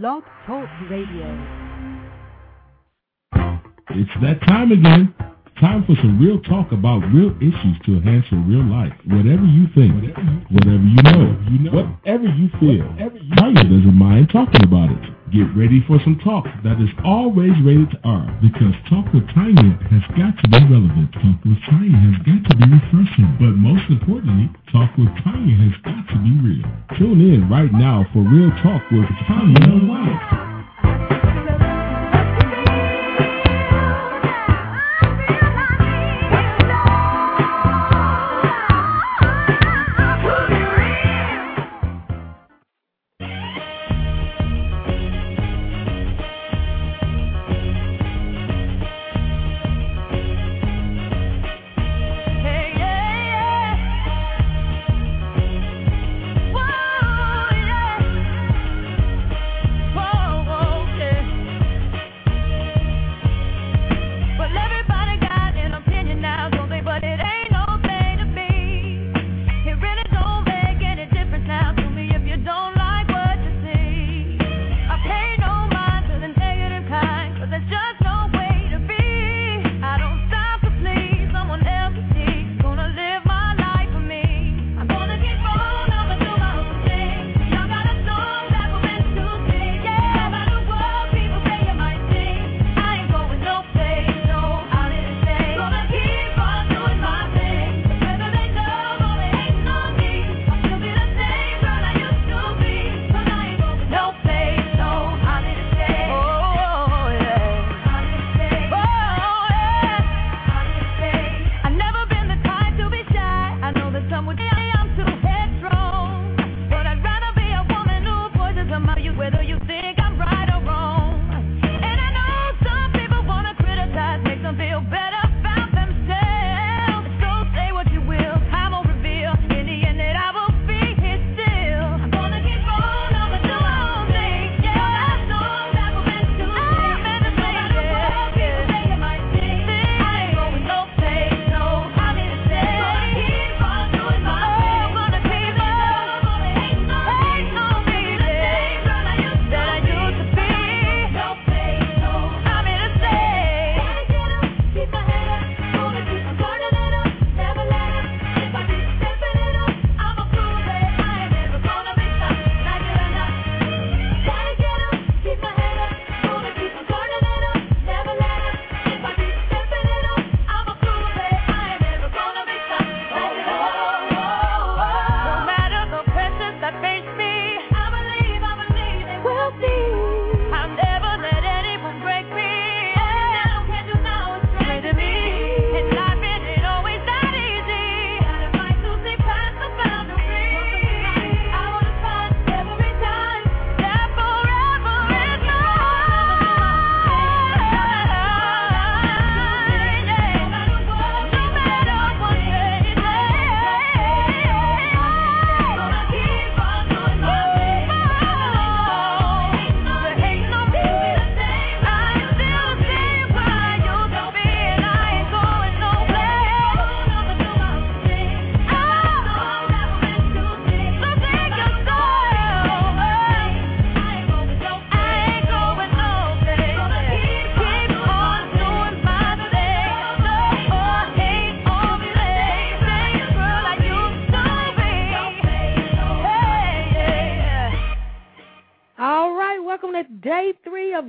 Blog Talk Radio. It's that time again. Time for some real talk about real issues to enhance your real life. Whatever you think, whatever you know, whatever you feel, Tanya doesn't mind talking about it. Get ready for some talk that is always rated R, because Talk with Tanya has got to be relevant. Talk with Tanya has got to be refreshing. But most importantly, Talk with Tanya has got to be real. Tune in right now for Real Talk with Tanya White.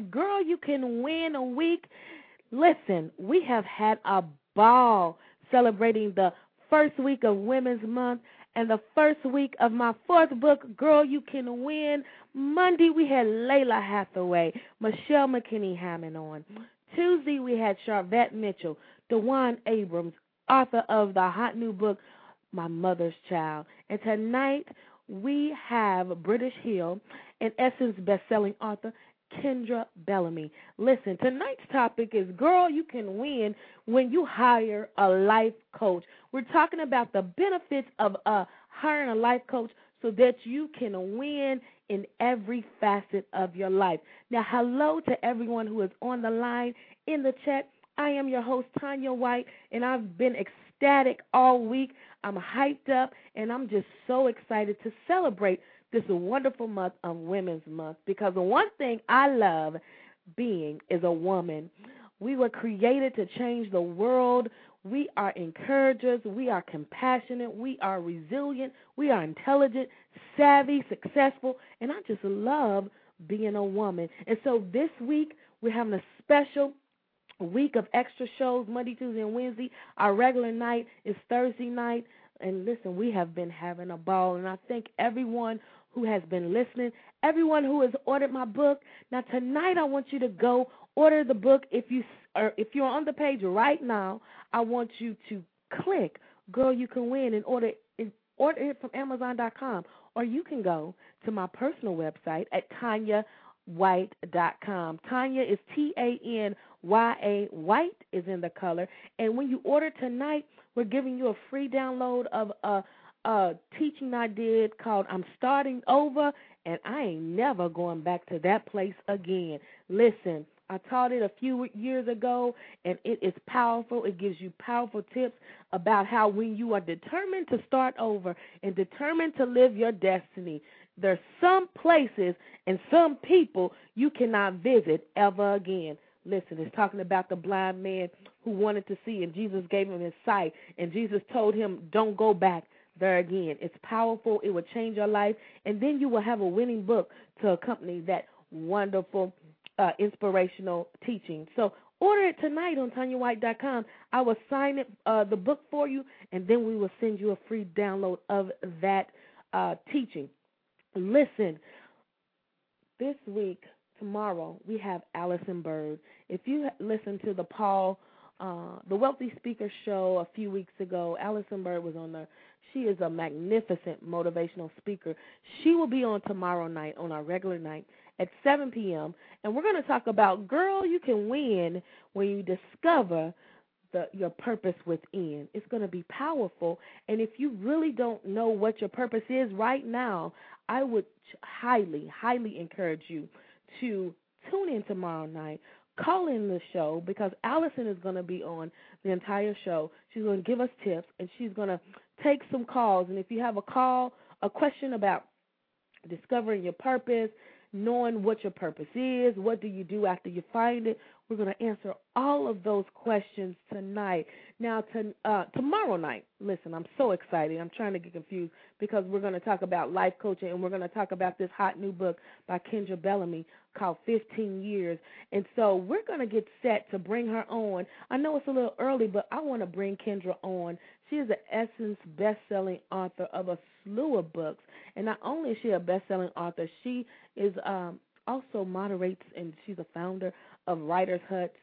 Girl, You Can Win a week. Listen, we have had a ball celebrating the first week of Women's Month and the first week of my fourth book, Girl, You Can Win. Monday, we had Layla Hathaway, Michelle McKinney Hammond on. Tuesday, we had Charvette Mitchell, DeWan Abrams, author of the hot new book, My Mother's Child. And tonight, we have British Hill, an Essence best-selling author, Kendra Bellamy. Listen, tonight's topic is Girl, You Can Win When You Hire a Life Coach. We're talking about the benefits of hiring a life coach so that you can win in every facet of your life. Now, hello to everyone who is on the line in the chat. I am your host, Tanya White, and I've been ecstatic all week. I'm hyped up, and I'm just so excited to celebrate This is a wonderful month of Women's Month, because the one thing I love being is a woman. We were created to change the world. We are encouragers. We are compassionate. We are resilient. We are intelligent, savvy, successful, and I just love being a woman. And so this week we're having a special week of extra shows, Monday, Tuesday, and Wednesday. Our regular night is Thursday night. And listen, we have been having a ball, and I thank everyone who has been listening, everyone who has ordered my book. Now, tonight I want you to go order the book. If you're on the page right now, I want you to click Girl, You Can Win and order it from Amazon.com. Or you can go to my personal website at TanyaWhite.com. Tanya is T-A-N-Y-A. White is in the color. And when you order tonight, we're giving you a free download of a teaching I did called I'm Starting Over, and I Ain't Never Going Back to That Place Again. Listen, I taught it a few years ago, and it is powerful. It gives you powerful tips about how when you are determined to start over and determined to live your destiny, there's some places and some people you cannot visit ever again. Listen, it's talking about the blind man who wanted to see, and Jesus gave him his sight, and Jesus told him, don't go back there again. It's powerful. It will change your life, and then you will have a winning book to accompany that wonderful inspirational teaching. So order it tonight on TanyaWhite.com. I will sign it, the book for you, and then we will send you a free download of that teaching. Listen, this week, tomorrow, we have Allison Bird. If you listened to the the Wealthy Speaker show a few weeks ago, Allison Bird was on there. She is a magnificent motivational speaker. She will be on tomorrow night, on our regular night, at 7 p.m., and we're going to talk about Girl, You Can Win when you discover your purpose within. It's going to be powerful, and if you really don't know what your purpose is right now, I would highly, highly encourage you to tune in tomorrow night, call in the show, because Allison is going to be on the entire show. She's going to give us tips, and she's going to take some calls, and if you have a question about discovering your purpose, knowing what your purpose is, what do you do after you find it, we're going to answer all of those questions tonight. Now, tomorrow night, listen, I'm so excited. I'm trying to get confused because we're going to talk about life coaching, and we're going to talk about this hot new book by Kendra Bellamy called 15 Years. And so we're going to get set to bring her on. I know it's a little early, but I want to bring Kendra on. She is an Essence best-selling author of a slew of books, and not only is she a best-selling author, she is also moderates, and she's a founder of Writers Hut,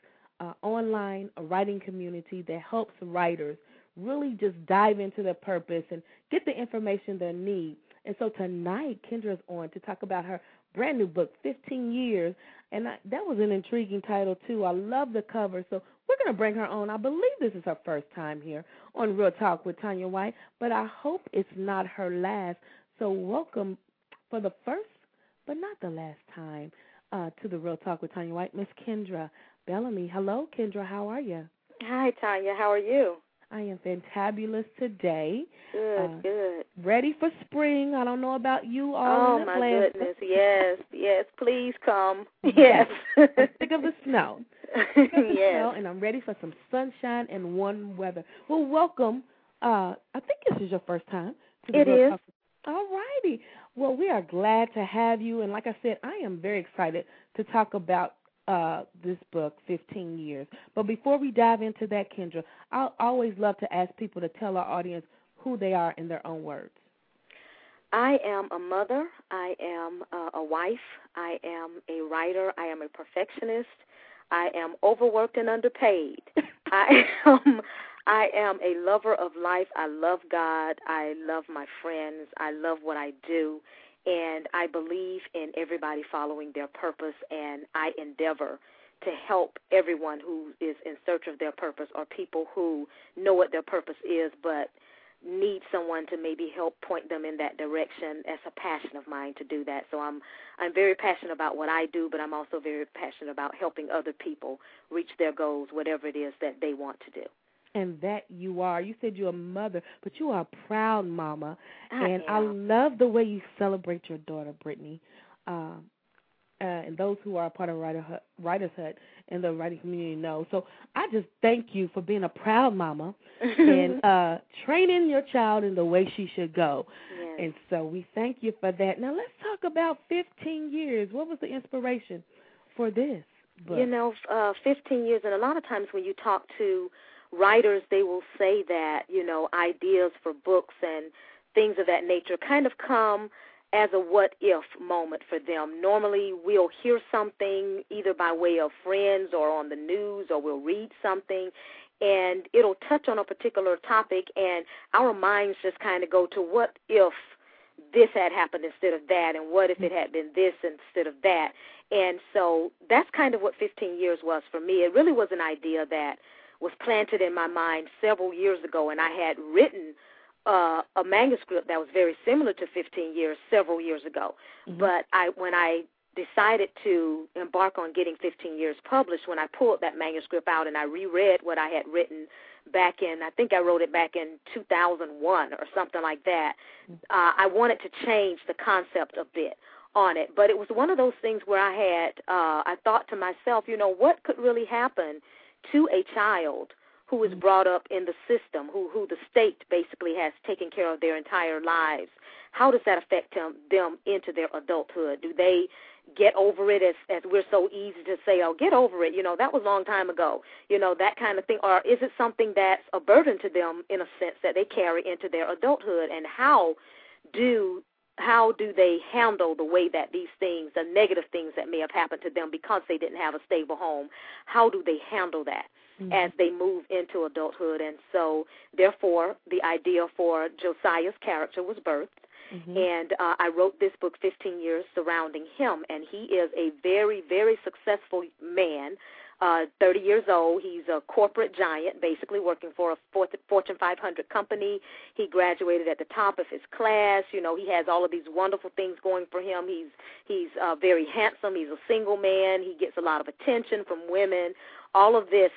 online writing community that helps writers really just dive into their purpose and get the information they need. And so tonight, Kendra's on to talk about her brand new book, 15 Years, and that was an intriguing title, too. I love the cover, so we're going to bring her on. I believe this is her first time here on Real Talk with Tanya White, but I hope it's not her last. So welcome for the first but not the last time to the Real Talk with Tanya White, Miss Kendra Bellamy. Hello, Kendra. How are you? Hi, Tanya. How are you? I am fantabulous today. Good. Ready for spring. I don't know about you all in Atlanta. Oh, my goodness. Yes. Please come. Yes. I'm sick of the snow. Yes. And I'm ready for some sunshine and warm weather. Well, welcome. I think this is your first time. It is. All righty. Well, we are glad to have you. And like I said, I am very excited to talk about this book, 15 Years. But before we dive into that, Kendra, I always love to ask people to tell our audience who they are in their own words. I am a mother. I am a wife. I am a writer. I am a perfectionist. I am overworked and underpaid. I am a lover of life. I love God. I love my friends. I love what I do. And I believe in everybody following their purpose, and I endeavor to help everyone who is in search of their purpose, or people who know what their purpose is but need someone to maybe help point them in that direction. That's a passion of mine to do that. So I'm very passionate about what I do, but I'm also very passionate about helping other people reach their goals, whatever it is that they want to do. and that you are. You said you're a mother, but you are a proud mama. And I love the way you celebrate your daughter, Brittany. And those who are a part of Writers Hut and the writing community know. So I just thank you for being a proud mama and training your child in the way she should go. Yes. And so we thank you for that. Now let's talk about 15 years. What was the inspiration for this book? You know, 15 years, and a lot of times when you talk to writers, they will say that, you know, ideas for books and things of that nature kind of come as a what-if moment for them. Normally we'll hear something either by way of friends or on the news, or we'll read something, and it'll touch on a particular topic, and our minds just kind of go to what if this had happened instead of that, and what if it had been this instead of that. And so that's kind of what 15 years was for me. It really was an idea that was planted in my mind several years ago, and I had written a manuscript that was very similar to 15 years several years ago. Mm-hmm. But when I decided to embark on getting 15 years published, when I pulled that manuscript out and I reread what I had written back in, I think I wrote it back in 2001 or something like that, I wanted to change the concept a bit on it. But it was one of those things where I had, I thought to myself, you know, what could really happen to a child who is brought up in the system, who the state basically has taken care of their entire lives? How does that affect them into their adulthood? Do they get over it, as we're so easy to say, oh, get over it, you know, that was a long time ago, you know, that kind of thing? Or is it something that's a burden to them in a sense that they carry into their adulthood? And how do they handle the way that these things, the negative things that may have happened to them because they didn't have a stable home, how do they handle that as they move into adulthood? And so, therefore, the idea for Josiah's character was birthed, and I wrote this book, 15 Years, surrounding him, and he is a very, very successful man, 30 years old. He's a corporate giant, basically working for a Fortune 500 company. He graduated at the top of his class. You know, he has all of these wonderful things going for him. He's very handsome. He's a single man. He gets a lot of attention from women. All of this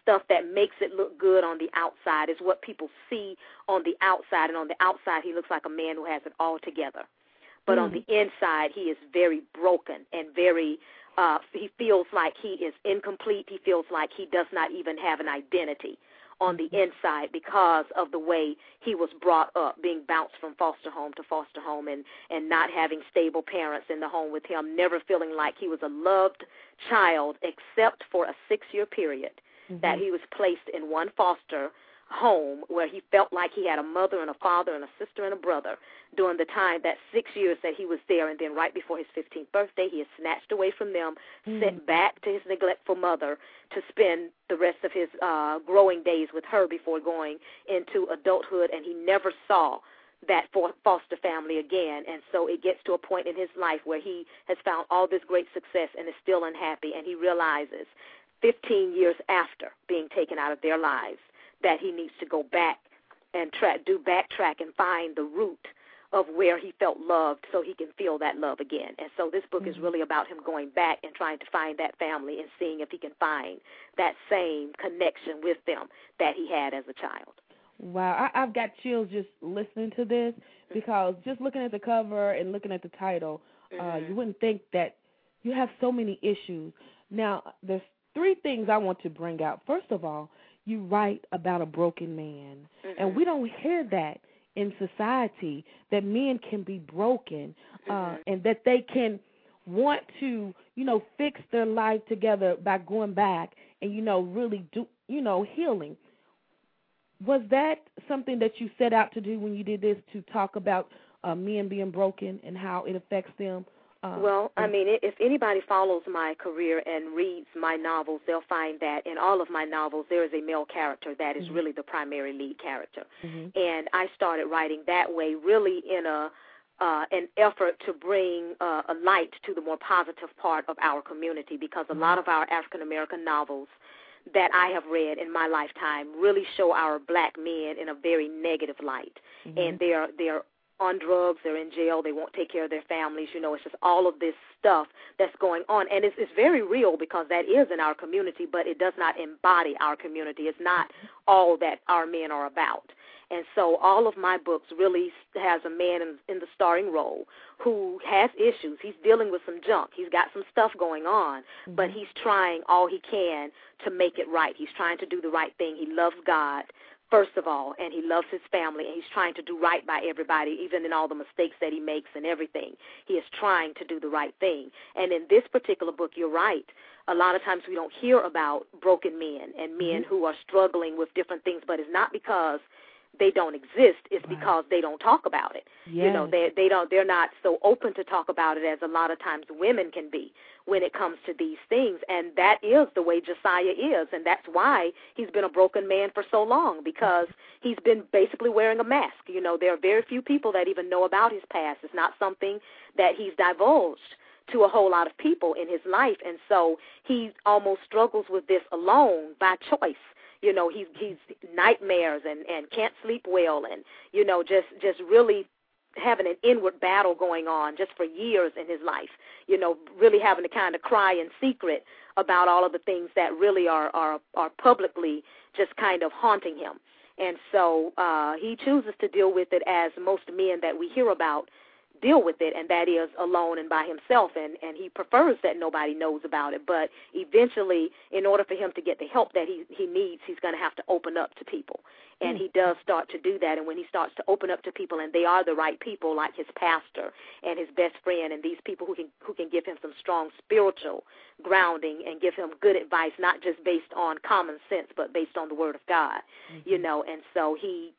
stuff that makes it look good on the outside is what people see on the outside, and on the outside he looks like a man who has it all together. But on the inside he is very broken and very, he feels like he is incomplete. He feels like he does not even have an identity on the inside because of the way he was brought up, being bounced from foster home to foster home, and not having stable parents in the home with him, never feeling like he was a loved child except for a 6-year period that he was placed in one foster home where he felt like he had a mother and a father and a sister and a brother during the time, that 6 years that he was there. And then right before his 15th birthday, he is snatched away from them, sent back to his neglectful mother to spend the rest of his growing days with her before going into adulthood. And he never saw that foster family again. And so it gets to a point in his life where he has found all this great success and is still unhappy, and he realizes 15 years after being taken out of their lives that he needs to go back and backtrack and find the root of where he felt loved so he can feel that love again. And so this book is really about him going back and trying to find that family and seeing if he can find that same connection with them that he had as a child. Wow, I've got chills just listening to this, because just looking at the cover and looking at the title, you wouldn't think that you have so many issues. Now, there's 3 things I want to bring out. First of all, you write about a broken man, and we don't hear that in society, that men can be broken and that they can want to, you know, fix their life together by going back and, you know, really do, you know, healing. Was that something that you set out to do when you did this, to talk about men being broken and how it affects them? Well, I mean, if anybody follows my career and reads my novels, they'll find that in all of my novels there is a male character that is really the primary lead character. And I started writing that way really in an effort to bring a light to the more positive part of our community, because a lot of our African-American novels that I have read in my lifetime really show our black men in a very negative light. And they are on drugs, they're in jail, they won't take care of their families, you know, it's just all of this stuff that's going on. And it's very real because that is in our community, but it does not embody our community. It's not all that our men are about. And so all of my books really has a man in the starring role who has issues. He's dealing with some junk. He's got some stuff going on, but he's trying all he can to make it right. He's trying to do the right thing. He loves God, first of all, and he loves his family, and he's trying to do right by everybody, even in all the mistakes that he makes and everything. He is trying to do the right thing. And in this particular book, you're right, a lot of times we don't hear about broken men and men who are struggling with different things, but it's not because they don't exist, it's because they don't talk about it. Yes. You know, they don't, they're not so open to talk about it as a lot of times women can be when it comes to these things. And that is the way Josiah is, and that's why he's been a broken man for so long, because he's been basically wearing a mask. You know, there are very few people that even know about his past. It's not something that he's divulged to a whole lot of people in his life, and so he almost struggles with this alone by choice. You know, he's nightmares and can't sleep well, and, you know, just really having an inward battle going on just for years in his life, you know, really having to kind of cry in secret about all of the things that really are publicly just kind of haunting him. And so he chooses to deal with it as most men that we hear about deal with it, and that is alone and by himself, and he prefers that nobody knows about it. But eventually, in order for him to get the help that he needs, he's going to have to open up to people, and he does start to do that. And when he starts to open up to people, and they are the right people, like his pastor and his best friend and these people who can give him some strong spiritual grounding and give him good advice, not just based on common sense, but based on the Word of God, you know. And so he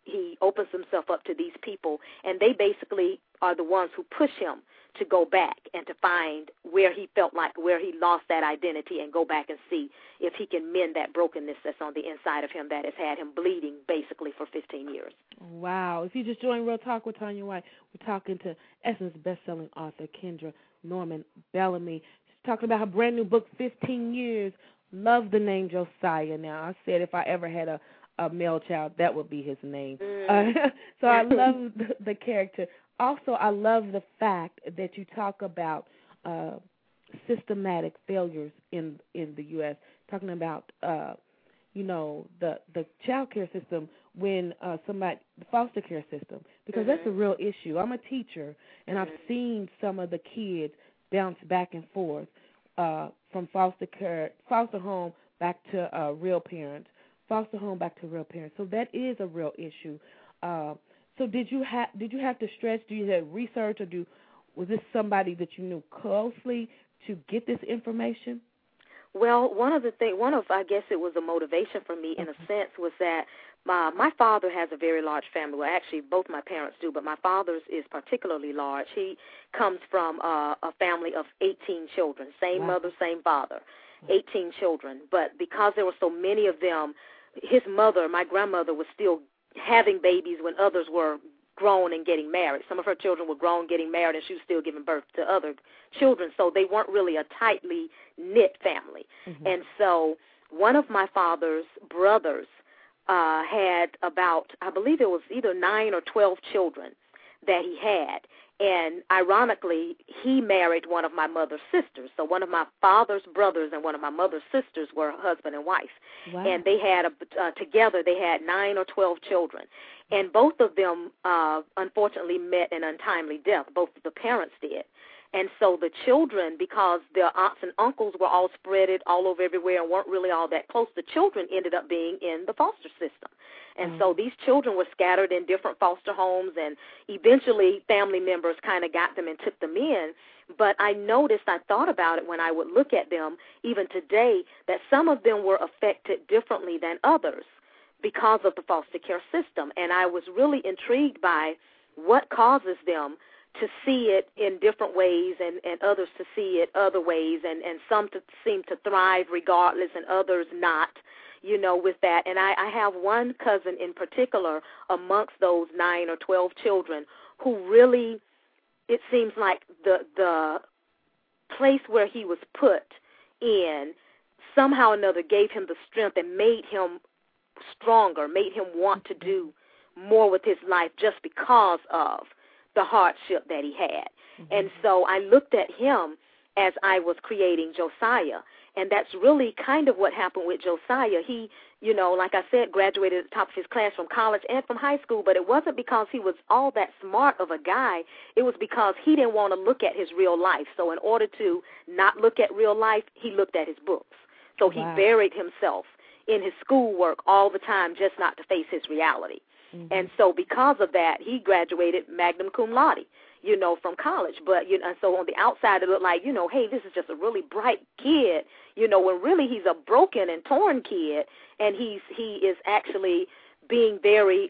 opens himself up to these people, and they basically are the ones who push him to go back and to find where he felt like where he lost that identity, and go back and see if he can mend that brokenness that's on the inside of him that has had him bleeding basically for 15 years. Wow. If you just joined Real Talk with Tanya White, we're talking to Essence best-selling author Kendra Norman-Bellamy. She's talking about her brand-new book, 15 Years. Love the name Josiah. Now, I said if I ever had a male child, that would be his name. So I love the character. Also, I love the fact that you talk about systematic failures in the U.S., talking about, you know, the child care system when the foster care system, because that's a real issue. I'm a teacher, and I've seen some of the kids bounce back and forth from foster home back to real parents, foster home back to real parents. So that is a real issue. So did you have to stretch? Do you have research, or was this somebody that you knew closely to get this information? Well, I guess it was a motivation for me in a sense was that my father has a very large family. Well, actually, both my parents do, but my father's is particularly large. He comes from a family of 18 children, same mother, same father, 18 children. But because there were so many of them, his mother, my grandmother, was still having babies when others were grown and getting married. Some of her children were grown, getting married, and she was still giving birth to other children. So they weren't really a tightly knit family. And so one of my father's brothers had about, I believe it was either 9 or 12 children that he had. And ironically, he married one of my mother's sisters. So one of my father's brothers and one of my mother's sisters were husband and wife. Wow. And they had, together, they had 9 or 12 children. And both of them, unfortunately, met an untimely death. Both of the parents did. And so the children, because their aunts and uncles were all spread all over everywhere and weren't really all that close, the children ended up being in the foster system. And so these children were scattered in different foster homes, and eventually family members kind of got them and took them in. But I thought about it when I would look at them, even today, that some of them were affected differently than others because of the foster care system. And I was really intrigued by what causes them to see it in different ways, and others to see it other ways, and some to seem to thrive regardless and others not, you know, with that. And I have one cousin in particular amongst those 9 or 12 children who really, it seems like the place where he was put in somehow or another gave him the strength and made him stronger, made him want to do more with his life just because of the hardship that he had. Mm-hmm. And so I looked at him as I was creating Josiah, and that's really kind of what happened with Josiah. He, you know, like I said, graduated at the top of his class from college and from high school, but it wasn't because he was all that smart of a guy. It was because he didn't want to look at his real life. So in order to not look at real life, he looked at his books. So he buried himself in his schoolwork all the time just not to face his reality. Mm-hmm. And so because of that, he graduated magna cum laude, you know, from college. But, you know, so on the outside, it looked like, you know, hey, this is just a really bright kid, you know, when really he's a broken and torn kid, and he is actually being very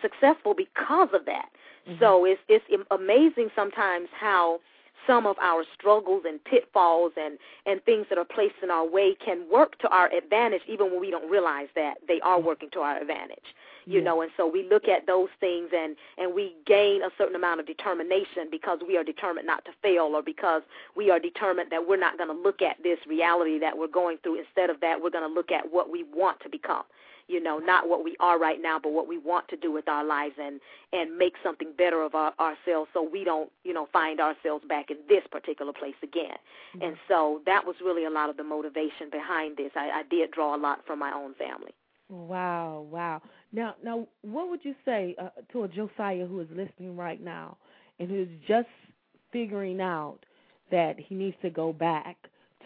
successful because of that. Mm-hmm. So it's amazing sometimes how some of our struggles and pitfalls and things that are placed in our way can work to our advantage, even when we don't realize that they are working to our advantage, you know, and so we look at those things and we gain a certain amount of determination because we are determined not to fail, or because we are determined that we're not going to look at this reality that we're going through. Instead of that, we're going to look at what we want to become, you know, not what we are right now, but what we want to do with our lives and make something better of ourselves, so we don't, you know, find ourselves back in this particular place again. Mm-hmm. And so that was really a lot of the motivation behind this. I did draw a lot from my own family. Wow, wow. Now, what would you say to a Josiah who is listening right now and who is just figuring out that he needs to go back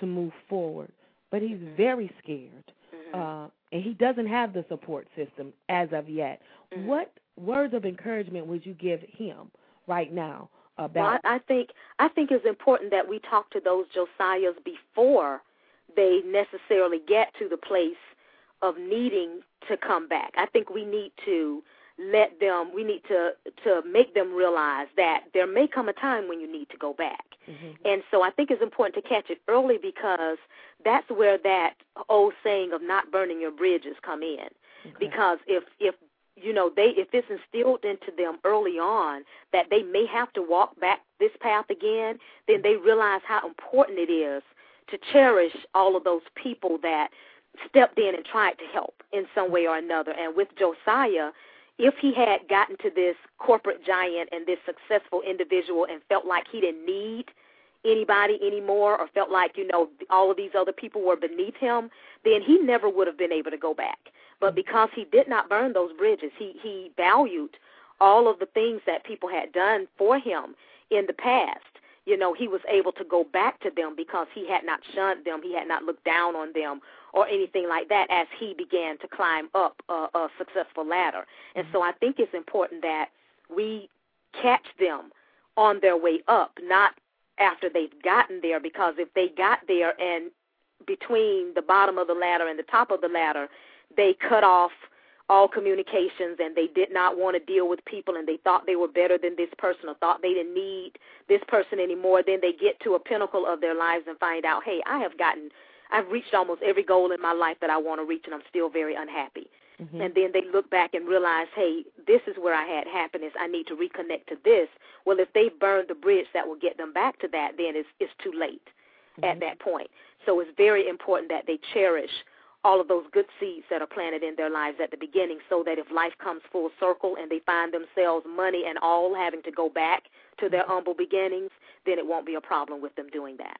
to move forward, but he's very scared? Mm-hmm. And he doesn't have the support system as of yet. Mm-hmm. What words of encouragement would you give him right now about? Well, I think it's important that we talk to those Josiahs before they necessarily get to the place of needing to come back. I think we need to to make them realize that there may come a time when you need to go back. Mm-hmm. And so I think it's important to catch it early, because that's where that old saying of not burning your bridges come in. Okay. Because if you know, if it's instilled into them early on that they may have to walk back this path again, then they realize how important it is to cherish all of those people that stepped in and tried to help in some way or another. And with Josiah, if he had gotten to this corporate giant and this successful individual and felt like he didn't need anybody anymore, or felt like, you know, all of these other people were beneath him, then he never would have been able to go back. But because he did not burn those bridges, he valued all of the things that people had done for him in the past. You know, he was able to go back to them because he had not shunned them, he had not looked down on them, or anything like that, as he began to climb up a successful ladder. And so I think it's important that we catch them on their way up, not after they've gotten there, because if they got there and between the bottom of the ladder and the top of the ladder, they cut off all communications and they did not want to deal with people and they thought they were better than this person or thought they didn't need this person anymore, then they get to a pinnacle of their lives and find out, hey, I've reached almost every goal in my life that I want to reach, and I'm still very unhappy. Mm-hmm. And then they look back and realize, hey, this is where I had happiness. I need to reconnect to this. Well, if they've burned the bridge that will get them back to that, then it's too late at that point. So it's very important that they cherish all of those good seeds that are planted in their lives at the beginning, so that if life comes full circle and they find themselves, money and all, having to go back to their humble beginnings, then it won't be a problem with them doing that.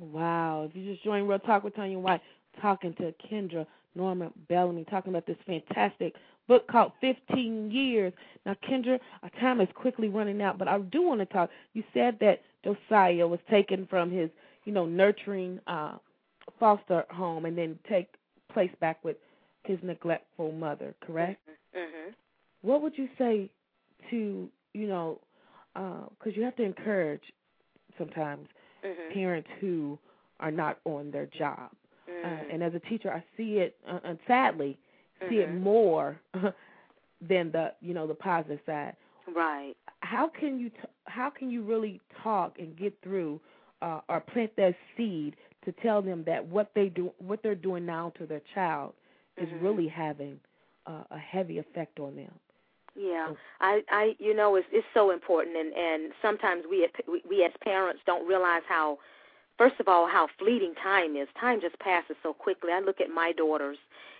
Wow. If you just joined Real Talk with Tanya White, talking to Kendra Norman-Bellamy, talking about this fantastic book called 15 Years. Now, Kendra, our time is quickly running out, but I do want to talk. You said that Josiah was taken from his, you know, nurturing foster home and then take place back with his neglectful mother, correct? Mm-hmm. What would you say to, you know, because you have to encourage sometimes parents who are not on their job. And as a teacher, I see it, and sadly, see it more than the, you know, the positive side. Right. How can you really talk and get through or plant that seed to tell them that what they're doing now to their child is really having a heavy effect on them? Yeah, I you know, it's so important, and sometimes we as parents don't realize how, first of all, how fleeting time is. Time just passes so quickly. I look at my daughters,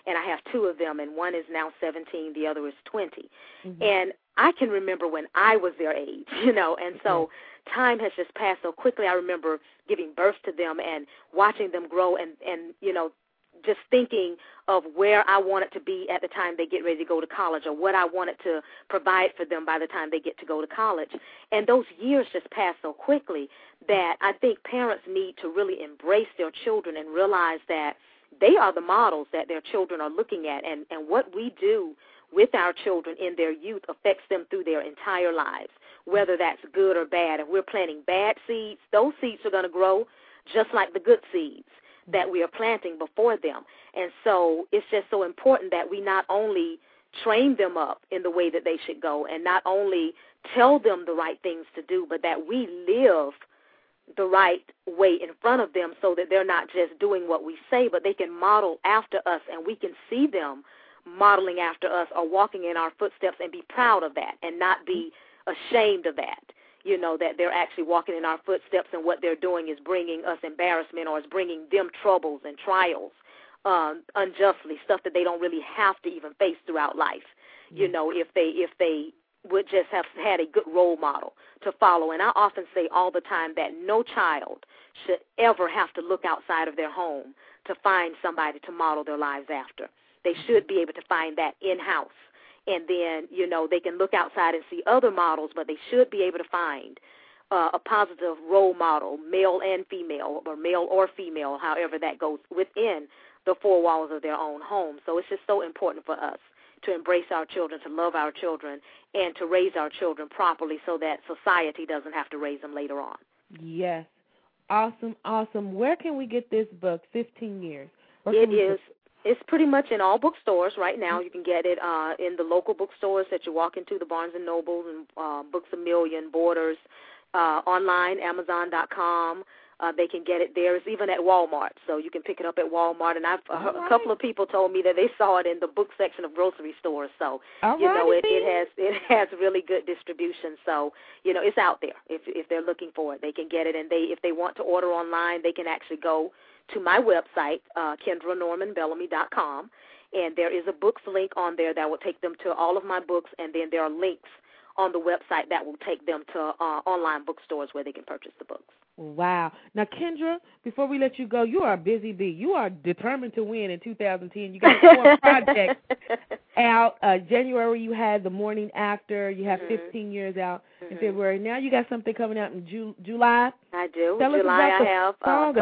and I have two of them, and one is now 17, the other is 20, and I can remember when I was their age, you know, and so time has just passed so quickly. I remember giving birth to them and watching them grow and you know, just thinking of where I wanted to be at the time they get ready to go to college or what I wanted to provide for them by the time they get to go to college. And those years just pass so quickly that I think parents need to really embrace their children and realize that they are the models that their children are looking at, and what we do with our children in their youth affects them through their entire lives, whether that's good or bad. If we're planting bad seeds, those seeds are going to grow just like the good seeds that we are planting before them. And so it's just so important that we not only train them up in the way that they should go and not only tell them the right things to do, but that we live the right way in front of them so that they're not just doing what we say, but they can model after us and we can see them modeling after us or walking in our footsteps and be proud of that and not be ashamed of that, you know, that they're actually walking in our footsteps and what they're doing is bringing us embarrassment or is bringing them troubles and trials unjustly, stuff that they don't really have to even face throughout life, you know, if they would just have had a good role model to follow. And I often say all the time that no child should ever have to look outside of their home to find somebody to model their lives after. They should be able to find that in-house. And then, you know, they can look outside and see other models, but they should be able to find a positive role model, male and female, or male or female, however that goes, within the four walls of their own home. So it's just so important for us to embrace our children, to love our children, and to raise our children properly so that society doesn't have to raise them later on. Yes. Awesome, awesome. Where can we get this book, 15 Years? It's pretty much in all bookstores right now. You can get it in the local bookstores that you walk into, the Barnes & Noble, and Books A Million, Borders, online, Amazon.com. They can get it there. It's even at Walmart, so you can pick it up at Walmart. And I've a couple of people told me that they saw it in the book section of grocery stores. So, you know, it has really good distribution. So, you know, it's out there. If they're looking for it, they can get it. And if they want to order online, they can actually go to my website, KendraNormanBellamy.com, and there is a books link on there that will take them to all of my books, and then there are links on the website that will take them to online bookstores where they can purchase the books. Wow. Now, Kendra, before we let you go, you are a busy bee. You are determined to win in 2010. You got 4 projects out. January, you had The Morning After. You have 15 Years out in February. Now you got something coming out in July. I do. July, I have Song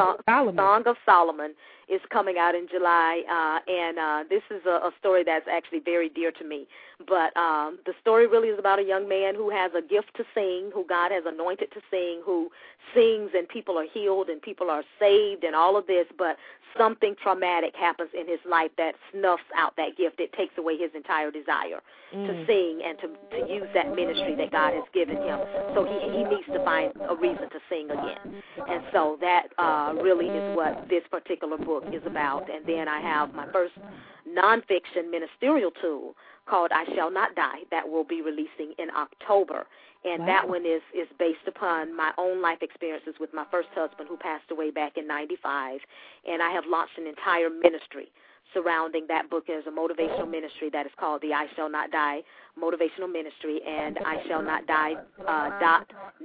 of Solomon is coming out in July, and this is a story that's actually very dear to me. But the story really is about a young man who has a gift to sing, who God has anointed to sing, who sings and people are healed and people are saved and all of this, but something traumatic happens in his life that snuffs out that gift. It takes away his entire desire to sing and to use that ministry that God has given him. So he needs to find a reason to sing again. And so that really is what this particular book is about. And then I have my first nonfiction ministerial tool called I Shall Not Die that will be releasing in October. And that one is based upon my own life experiences with my first husband who passed away back in 95. And I have launched an entire ministry surrounding that book as a motivational ministry that is called the I Shall Not Die Motivational Ministry, and I Shall Not Die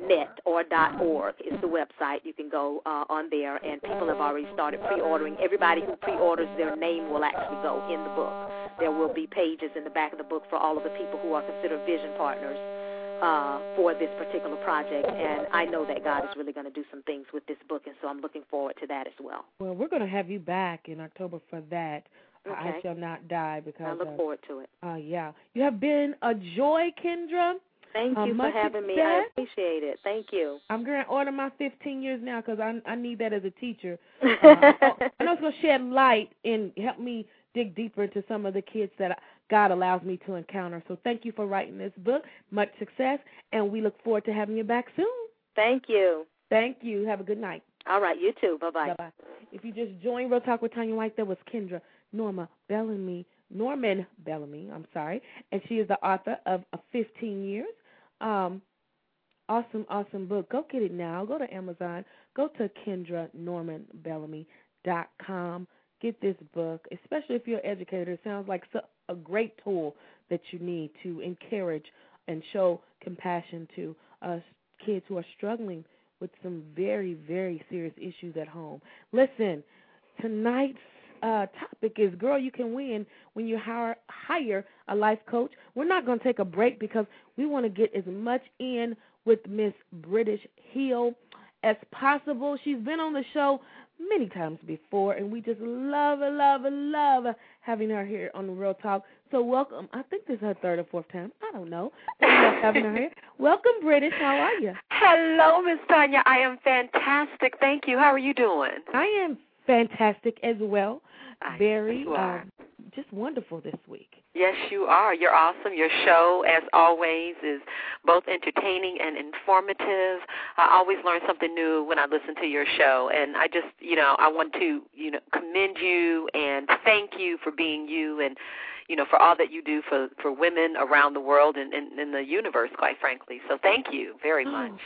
.net or .org is the website. You can go on there, and people have already started pre-ordering. Everybody who pre-orders, their name will actually go in the book. There will be pages in the back of the book for all of the people who are considered vision partners for this particular project, and I know that God is really going to do some things with this book, and so I'm looking forward to that as well. Well, we're going to have you back in October for that. Okay. I Shall Not Die. Because I look forward to it. Yeah. You have been a joy, Kendra. Thank you for having me. I appreciate it. Thank you. I'm going to order my 15 years now because I need that as a teacher. I know it's going to shed light and help me dig deeper into some of the kids that God allows me to encounter. So thank you for writing this book. Much success, and we look forward to having you back soon. Thank you. Thank you. Have a good night. All right, you too. Bye-bye. Bye-bye. If you just joined Real Talk with Tanya White, that was Kendra Norman-Bellamy, and she is the author of 15 Years. Awesome, awesome book. Go get it now. Go to Amazon. Go to KendraNormanBellamy.com. Get this book, especially if you're an educator. It sounds like a great tool that you need to encourage and show compassion to us kids who are struggling with some very, very serious issues at home. Listen, tonight's topic is Girl, You Can Win When You Hire a Life Coach. We're not going to take a break because we want to get as much in with Miss British Hill as possible. She's been on the show many times before, and we just love having her here on Real Talk. So welcome. I think this is her third or fourth time. I don't know. Thank you for having her here. Welcome, British. How are you? Hello, Miss Tanya. I am fantastic. Thank you. How are you doing? I am fantastic as well. Just wonderful this week. Yes, you are. You're awesome. Your show, as always, is both entertaining and informative. I always learn something new when I listen to your show, and I just, I want to, commend you and thank you for being you and, for all that you do for women around the world and in the universe, quite frankly. So thank you very much.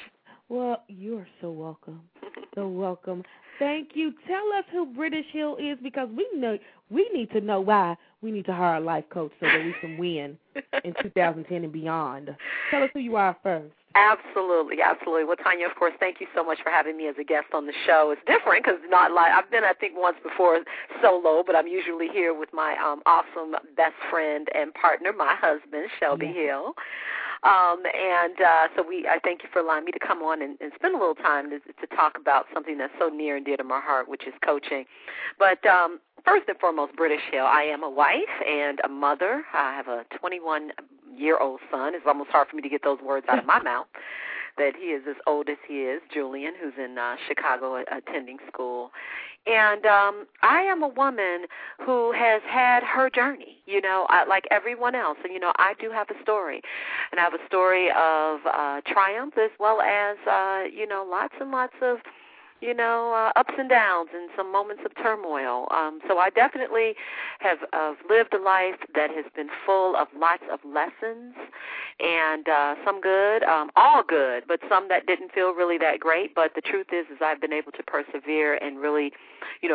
Well, you're so welcome. So welcome. Thank you. Tell us who British Hill is, because we need to know why we need to hire a life coach so that we can win in 2010 and beyond. Tell us who you are first. Absolutely, absolutely. Well, Tanya, of course, thank you so much for having me as a guest on the show. It's different because I've been, I think, once before solo, but I'm usually here with my awesome best friend and partner, my husband, Shelby Hill. I thank you for allowing me to come on and spend a little time to talk about something that's so near and dear to my heart, which is coaching. But first and foremost, British Hill, I am a wife and a mother. I have a 21-year-old son. It's almost hard for me to get those words out of my mouth, that he is as old as he is, Julian, who's in Chicago attending school. And I am a woman who has had her journey, like everyone else. And, I do have a story. And I have a story of triumph as well as, lots and lots of, ups and downs and some moments of turmoil. So I definitely have lived a life that has been full of lots of lessons and some good, all good, but some that didn't feel really that great. But the truth is I've been able to persevere and really,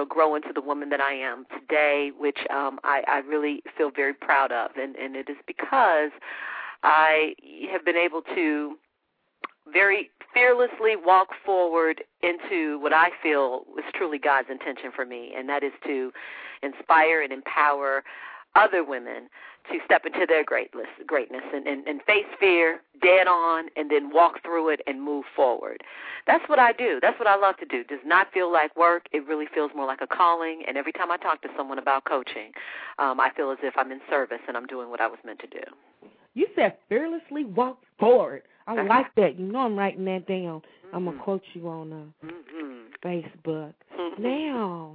grow into the woman that I am today, which I really feel very proud of. And it is because I have been able to very fearlessly walk forward into what I feel was truly God's intention for me, and that is to inspire and empower other women to step into their greatness and face fear dead on and then walk through it and move forward. That's what I do. That's what I love to do. Does not feel like work. It really feels more like a calling, and every time I talk to someone about coaching, I feel as if I'm in service and I'm doing what I was meant to do. You said fearlessly walk forward. I like that. I'm writing that down. Mm-hmm. I'm going to quote you on Facebook. Mm-hmm. Now,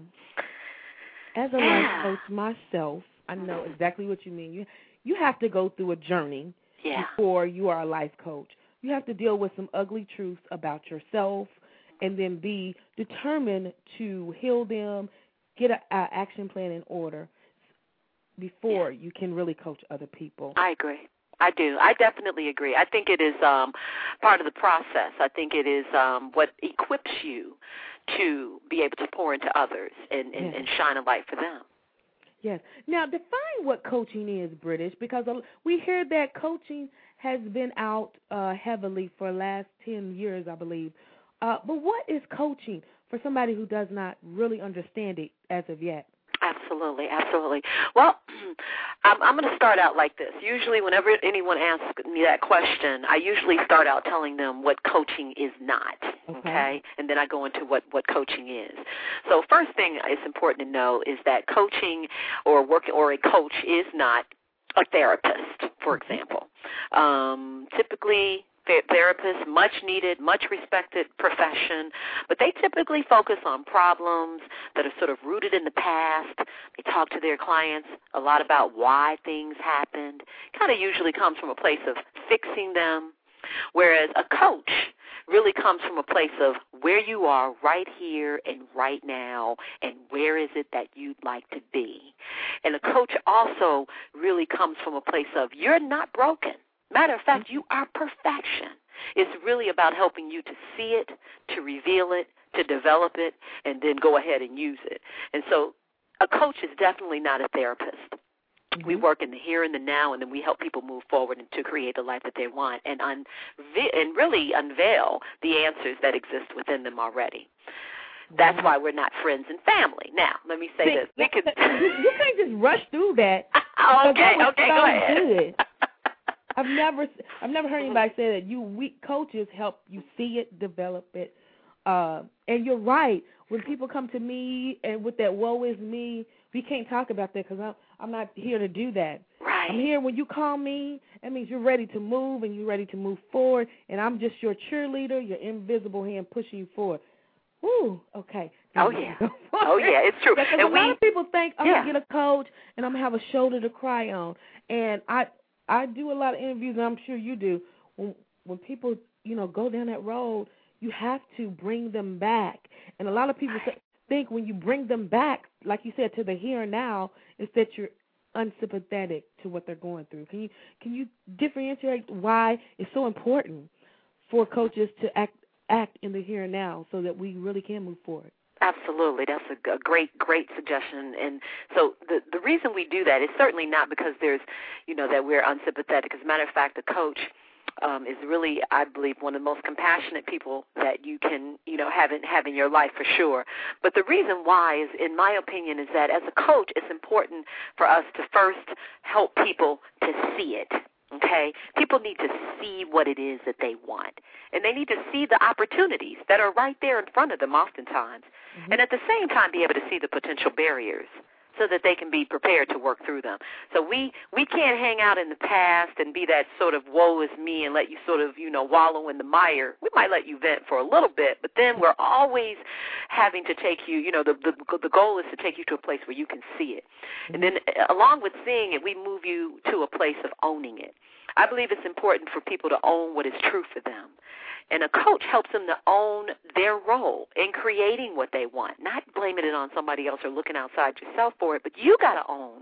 as a life coach myself, I know exactly what you mean. You have to go through a journey before you are a life coach. You have to deal with some ugly truths about yourself and then be determined to heal them, get an action plan in order before you can really coach other people. I agree. I do. I definitely agree. I think it is part of the process. I think it is what equips you to be able to pour into others and shine a light for them. Yes. Now, define what coaching is, British, because we hear that coaching has been out heavily for the last 10 years, I believe. But what is coaching for somebody who does not really understand it as of yet? Absolutely, absolutely. Well, I'm going to start out like this. Usually whenever anyone asks me that question, I usually start out telling them what coaching is not, okay? And then I go into what coaching is. So first thing it's important to know is that coaching or a coach is not a therapist, for example. Typically, therapists, much needed, much respected profession, but they typically focus on problems that are sort of rooted in the past. They talk to their clients a lot about why things happened. Kind of usually comes from a place of fixing them, whereas a coach really comes from a place of where you are right here and right now and where is it that you'd like to be. And a coach also really comes from a place of you're not broken. Matter of fact, you are perfection. It's really about helping you to see it, to reveal it, to develop it, and then go ahead and use it. And so a coach is definitely not a therapist. We work in the here and the now, and then we help people move forward and to create the life that they want and really unveil the answers that exist within them already. That's why we're not friends and family. Now, let me say this. We could you can't just rush through that. Okay, go ahead. I've never heard anybody say that. You weak coaches help you see it, develop it. And you're right. When people come to me and with that woe is me, we can't talk about that because I'm not here to do that. Right. I'm here when you call me. That means you're ready to move and you're ready to move forward, and I'm just your cheerleader, your invisible hand pushing you forward. Ooh, okay. Oh, yeah. Oh, yeah, it's true. Because and a lot of people think, I'm going to get a coach and I'm going to have a shoulder to cry on. And I do a lot of interviews, and I'm sure you do. When people, go down that road, you have to bring them back. And a lot of people think when you bring them back, like you said, to the here and now, is that you're unsympathetic to what they're going through. Can you differentiate why it's so important for coaches to act in the here and now so that we really can move forward? Absolutely. That's a great suggestion. And so the reason we do that is certainly not because there's, that we're unsympathetic. As a matter of fact, the coach is really, I believe, one of the most compassionate people that you can, have in your life for sure. But the reason why is, in my opinion, is that as a coach, it's important for us to first help people to see it. Okay, people need to see what it is that they want, and they need to see the opportunities that are right there in front of them oftentimes, and at the same time be able to see the potential barriers so that they can be prepared to work through them. So we can't hang out in the past and be that sort of woe is me and let you sort of, wallow in the mire. We might let you vent for a little bit, but then we're always having to take you, the goal is to take you to a place where you can see it. And then along with seeing it, we move you to a place of owning it. I believe it's important for people to own what is true for them. And a coach helps them to own their role in creating what they want, not blaming it on somebody else or looking outside yourself for it, but you got to own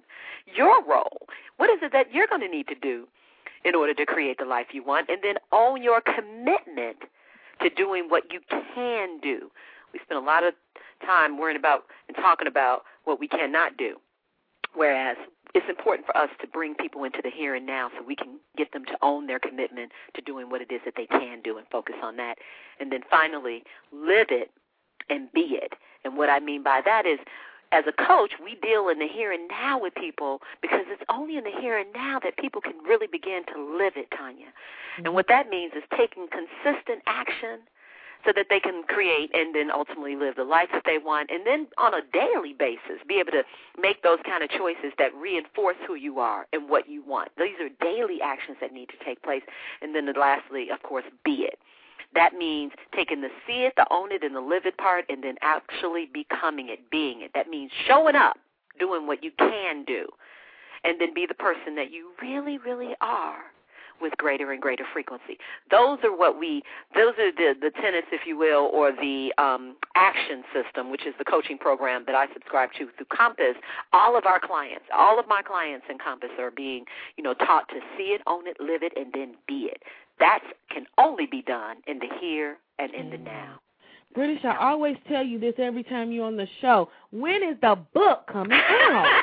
your role. What is it that you're going to need to do in order to create the life you want? And then own your commitment to doing what you can do. We spend a lot of time worrying about and talking about what we cannot do, whereas it's important for us to bring people into the here and now so we can get them to own their commitment to doing what it is that they can do and focus on that. And then finally, live it and be it. And what I mean by that is, as a coach, we deal in the here and now with people because it's only in the here and now that people can really begin to live it, Tanya. And what that means is taking consistent action so that they can create and then ultimately live the life that they want, and then on a daily basis be able to make those kind of choices that reinforce who you are and what you want. These are daily actions that need to take place. And then lastly, of course, be it. That means taking the see it, the own it, and the live it part, and then actually becoming it, being it. That means showing up, doing what you can do, and then be the person that you really, really are, with greater and greater frequency. Those are the tenets, if you will, or the action system, which is the coaching program that I subscribe to through Compass. All of my clients in Compass are being, taught to see it, own it, live it, and then be it. That can only be done in the here and in the now. British, I always tell you this every time you're on the show. When is the book coming out?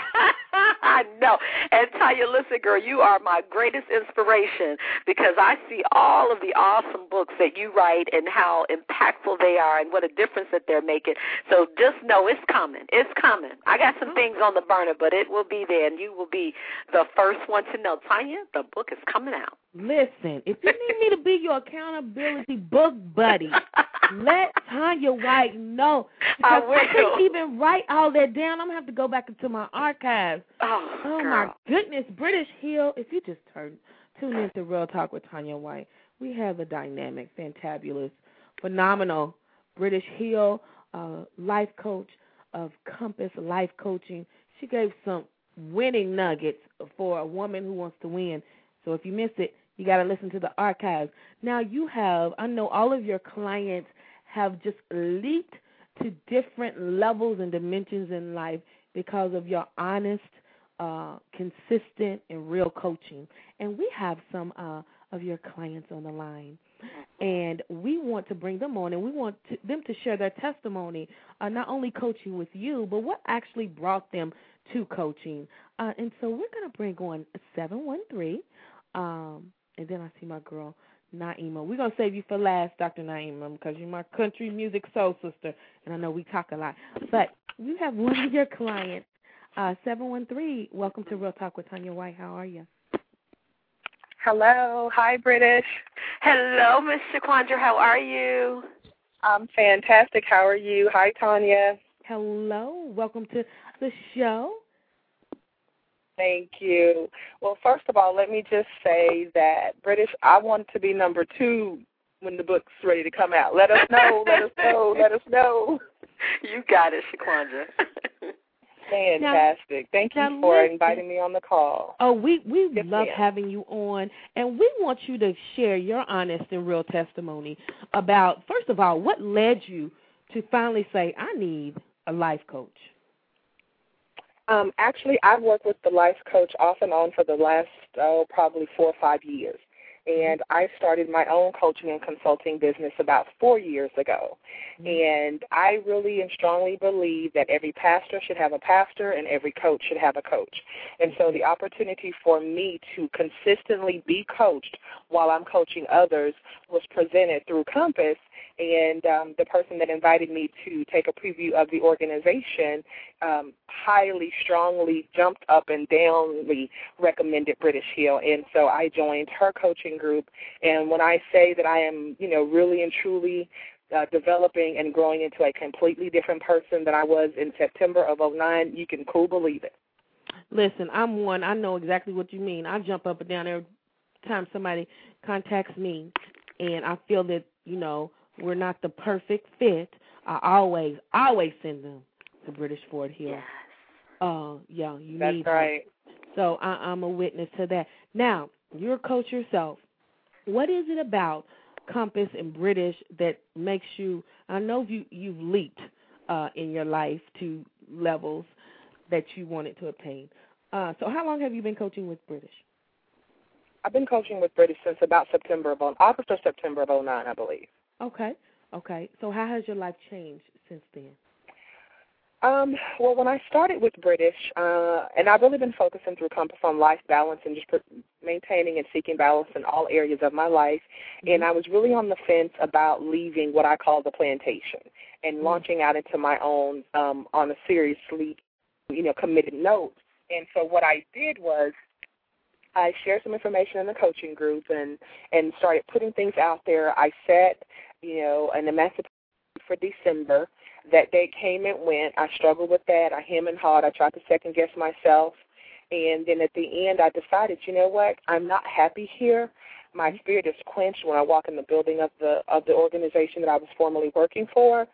I know. And Tanya, listen, girl, you are my greatest inspiration because I see all of the awesome books that you write and how impactful they are and what a difference that they're making. So just know it's coming. It's coming. I got some things on the burner, but it will be there, and you will be the first one to know. Tanya, the book is coming out. Listen, if you need me to be your accountability book buddy, let Tanya White know. Because I couldn't even write all that down. I'm going to have to go back into my archives. Oh my goodness, British Hill. If you just tune into Real Talk with Tanya White, we have a dynamic, fantabulous, phenomenal British Hill life coach of Compass Life Coaching. She gave some winning nuggets for a woman who wants to win. So if you missed it, you got to listen to the archives. Now I know all of your clients have just leaped to different levels and dimensions in life because of your honest, consistent, and real coaching. And we have some of your clients on the line. And we want to bring them on, and we want them to share their testimony, not only coaching with you, but what actually brought them to coaching. And so we're going to bring on 713, and then I see my girl, Naima. We're going to save you for last, Dr. Naima, because you're my country music soul sister, and I know we talk a lot. But you have one of your clients, 713. Welcome to Real Talk with Tanya White. How are you? Hello. Hi, British. Hello, Ms. Shaquandra. How are you? I'm fantastic. How are you? Hi, Tanya. Hello. Welcome to the show. Thank you. Well, first of all, let me just say that, British, I want to be number 2 when the book's ready to come out. Let us know, let us know, let us know. You got it, Shaquandra. Fantastic. Now, thank you for inviting me on the call. Oh, we yes, love having you on, and we want you to share your honest and real testimony about, first of all, what led you to finally say, I need a life coach. Actually, I've worked with the life coach off and on for the last probably 4 or 5 years, and I started my own coaching and consulting business about 4 years ago. Mm-hmm. And I really and strongly believe that every pastor should have a pastor and every coach should have a coach. And so the opportunity for me to consistently be coached while I'm coaching others was presented through Compass. And the person that invited me to take a preview of the organization highly, strongly, jumped up and downly recommended British Hill. And so I joined her coaching group. And when I say that I am, you know, really and truly developing and growing into a completely different person than I was in September of 2009, you can cool believe it. Listen, I'm one. I know exactly what you mean. I jump up and down every time somebody contacts me, and I feel that, you know, we're not the perfect fit. I always send them to British Fort Hill. Yes. Yeah, you That's need right. them. So I'm a witness to that. Now, you're a coach yourself. What is it about Compass and British that makes you, I know you've leaped in your life to levels that you wanted to obtain. So how long have you been coaching with British? I've been coaching with British since about August or September of 2009, I believe. Okay. So how has your life changed since then? Well, when I started with British, and I've really been focusing through Compass on life balance and just maintaining and seeking balance in all areas of my life, mm-hmm. and I was really on the fence about leaving what I call the plantation and mm-hmm. launching out into my own on a seriously, you know, committed note. And so what I did was I shared some information in the coaching group and started putting things out there. I set, you know, an emancipation for December. That day came and went. I struggled with that. I hemmed and hawed. I tried to second-guess myself. And then at the end, I decided, you know what, I'm not happy here. My spirit is quenched when I walk in the building of the organization that I was formerly working for.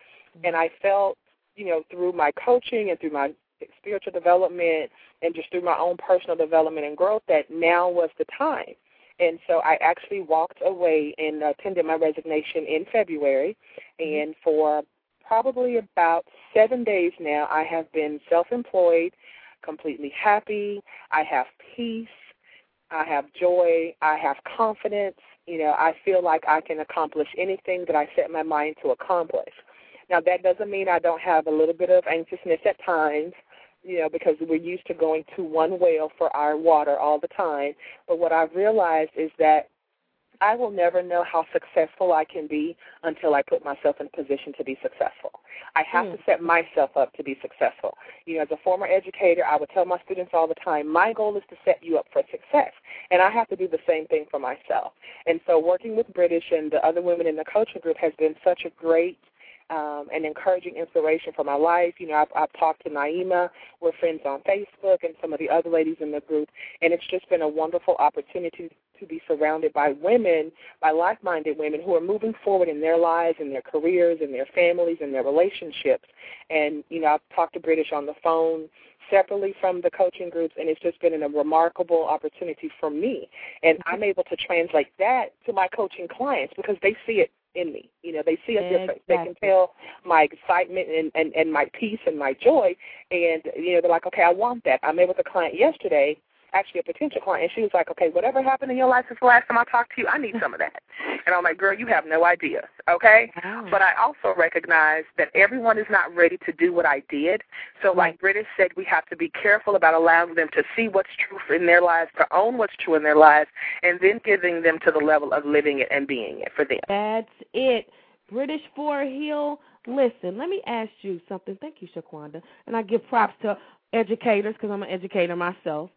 And I felt, you know, through my coaching and through my spiritual development and just through my own personal development and growth that now was the time. And so I actually walked away and tendered my resignation in February. And for probably about 7 days now, I have been self-employed, completely happy. I have peace. I have joy. I have confidence. You know, I feel like I can accomplish anything that I set my mind to accomplish. Now, that doesn't mean I don't have a little bit of anxiousness at times, you know, because we're used to going to one well for our water all the time. But what I've realized is that I will never know how successful I can be until I put myself in a position to be successful. I have to set myself up to be successful. You know, as a former educator, I would tell my students all the time, my goal is to set you up for success, and I have to do the same thing for myself. And so working with British and the other women in the coaching group has been such a great and encouraging inspiration for my life. You know, I've talked to Naima. We're friends on Facebook and some of the other ladies in the group, and it's just been a wonderful opportunity to be surrounded by women, by like-minded women who are moving forward in their lives and their careers and their families and their relationships. And, you know, I've talked to British on the phone separately from the coaching groups, and it's just been a remarkable opportunity for me. And I'm able to translate that to my coaching clients because they see it in me. You know, they see a difference. Exactly. They can tell my excitement and my peace and my joy. And, you know, they're like, okay, I want that. I met with a client yesterday actually a potential client, and she was like, okay, whatever happened in your life since the last time I talked to you, I need some of that. And I'm like, girl, you have no idea, okay? Wow. But I also recognize that everyone is not ready to do what I did. So like British said, we have to be careful about allowing them to see what's true in their lives, to own what's true in their lives, and then giving them to the level of living it and being it for them. That's it. British for Hill. Listen, let me ask you something. Thank you, Shaquandra. And I give props to educators because I'm an educator myself.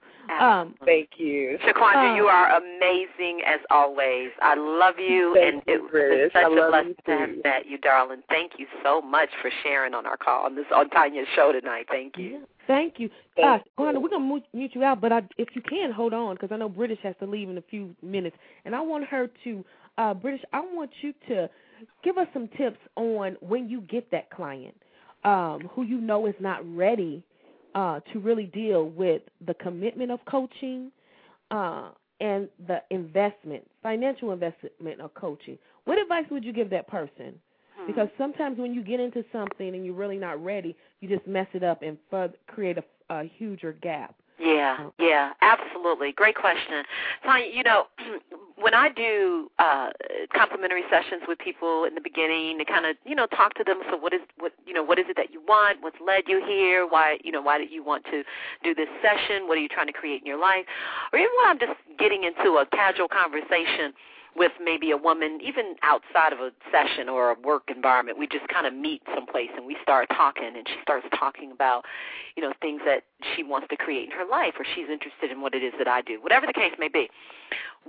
Thank you. Shaquandra, you are amazing as always. I love you. And it was such a blessing to have met you, darling. Thank you so much for sharing on our call, on Tanya's show tonight. Thank you. Yeah. Thank you. Shaquandra, we're going to mute you out, but if you can, hold on, because I know British has to leave in a few minutes. And I want her to, British, I want you to give us some tips on when you get that client who you know is not ready to really deal with the commitment of coaching and the investment, financial investment of coaching. What advice would you give that person? Because sometimes when you get into something and you're really not ready, you just mess it up and create a huger gap. Yeah, absolutely. Great question. Tanya, you know, when I do complimentary sessions with people in the beginning to kind of, you know, talk to them, so what is it that you want? What's led you here? Why did you want to do this session? What are you trying to create in your life? Or even when I'm just getting into a casual conversation with maybe a woman, even outside of a session or a work environment, we just kind of meet someplace and we start talking, and she starts talking about, you know, things that she wants to create in her life, or she's interested in what it is that I do, whatever the case may be.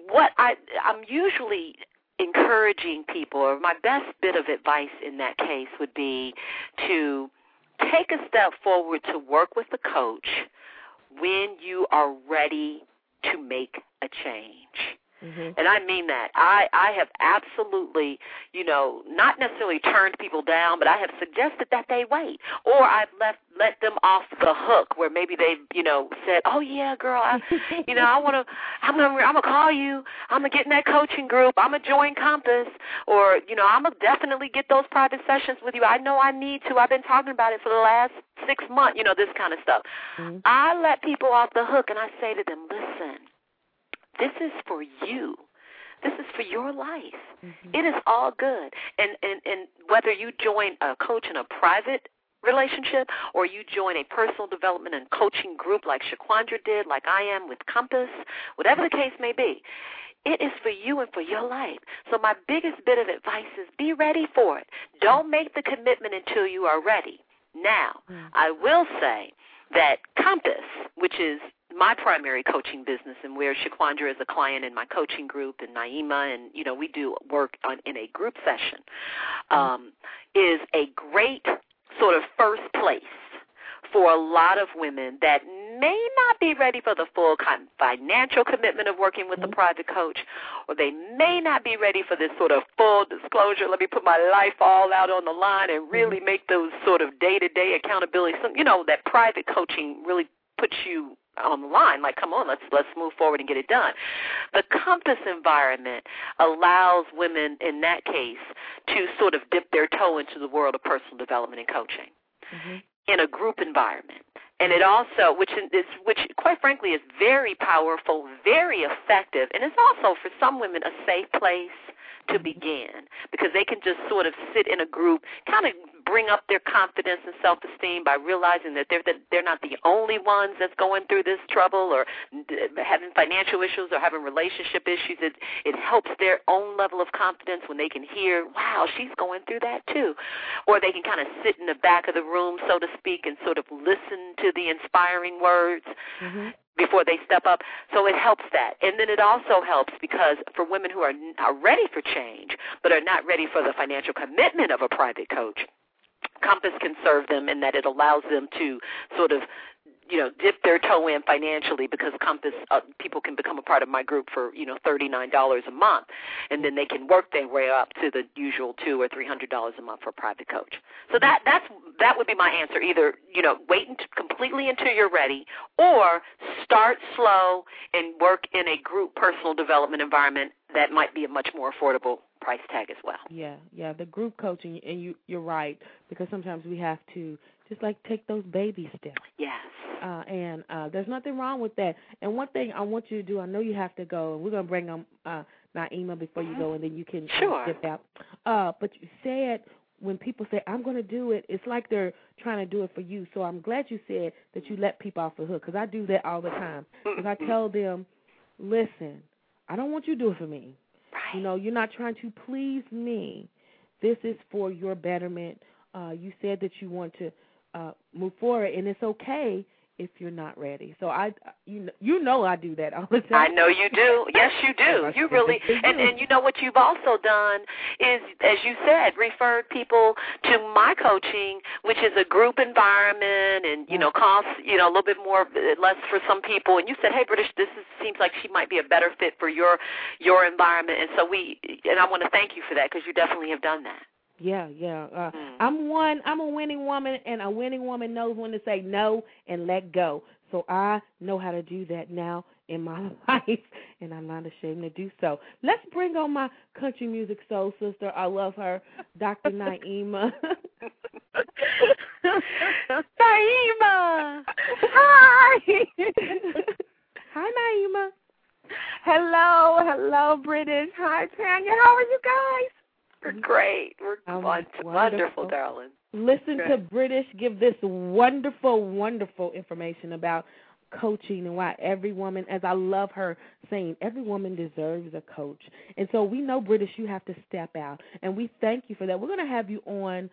What I'm usually encouraging people, or my best bit of advice in that case would be to take a step forward to work with the coach when you are ready to make a change. Mm-hmm. And I mean that. I have absolutely, you know, not necessarily turned people down, but I have suggested that they wait. Or I've let them off the hook where maybe they've, you know, said, oh, yeah, girl, I'm going to call you. I'm going to get in that coaching group. I'm going to join Compass. Or, you know, I'm going to definitely get those private sessions with you. I know I need to. I've been talking about it for the last 6 months, you know, this kind of stuff. Mm-hmm. I let people off the hook, and I say to them, listen, this is for you. This is for your life. Mm-hmm. It is all good. And whether you join a coach in a private relationship or you join a personal development and coaching group like Shaquandra did, like I am with Compass, whatever the case may be, it is for you and for your life. So my biggest bit of advice is be ready for it. Don't make the commitment until you are ready. Now, I will say that Compass, which is my primary coaching business, and where Shaquandra is a client in my coaching group, and Naima, and, you know, we do work in a group session, is a great sort of first place for a lot of women that may not be ready for the full financial commitment of working with a private coach, or they may not be ready for this sort of full disclosure, let me put my life all out on the line and really make those sort of day-to-day accountability, you know, that private coaching really puts you on the line, like, come on, let's move forward and get it done. The Compass environment allows women in that case to sort of dip their toe into the world of personal development and coaching in a group environment. And it also, which quite frankly is very powerful, very effective, and it's also for some women a safe place to begin, because they can just sort of sit in a group, kind of bring up their confidence and self-esteem by realizing that they're not the only ones that's going through this trouble or having financial issues or having relationship issues. It helps their own level of confidence when they can hear, wow, she's going through that too. Or they can kind of sit in the back of the room, so to speak, and sort of listen to the inspiring words before they step up. So it helps that. And then it also helps because for women who are ready for change but are not ready for the financial commitment of a private coach, Compass can serve them in that it allows them to sort of, you know, dip their toe in financially, because Compass people can become a part of my group for, you know, $39 a month, and then they can work their way up to the usual $200 or $300 a month for a private coach. So that would be my answer. Either, you know, wait completely until you're ready, or start slow and work in a group personal development environment that might be a much more affordable price tag as well. Yeah, the group coaching, and you're right, because sometimes we have to just like take those baby steps. Yes. And there's nothing wrong with that. And one thing I want you to do, I know you have to go, and we're going to bring Naima before you go, and then you can get out. But you said when people say, I'm going to do it, it's like they're trying to do it for you. So I'm glad you said that you let people off the hook, because I do that all the time. Because I tell them, listen, I don't want you to do it for me. Right. You know, you're not trying to please me. This is for your betterment. You said that you want to move forward, and it's okay if you're not ready. So you know I do that all the time. I know you do. Yes, you do. You really, and you know what you've also done is, as you said, referred people to my coaching, which is a group environment, and you know, costs a little bit more, less for some people. And you said, hey, British, seems like she might be a better fit for your environment. And so and I want to thank you for that, because you definitely have done that. Yeah. I'm a winning woman, and a winning woman knows when to say no and let go. So I know how to do that now in my life, and I'm not ashamed to do so. Let's bring on my country music soul sister. I love her, Dr. Naima. Naima! Hi! Hi, Naima. Hello, British. Hi, Tanya. How are you guys? We're great. We're wonderful, darling. Listen to British give this wonderful, wonderful information about coaching and why every woman, as I love her saying, every woman deserves a coach. And so we know, British, you have to step out, and we thank you for that. We're going to have you on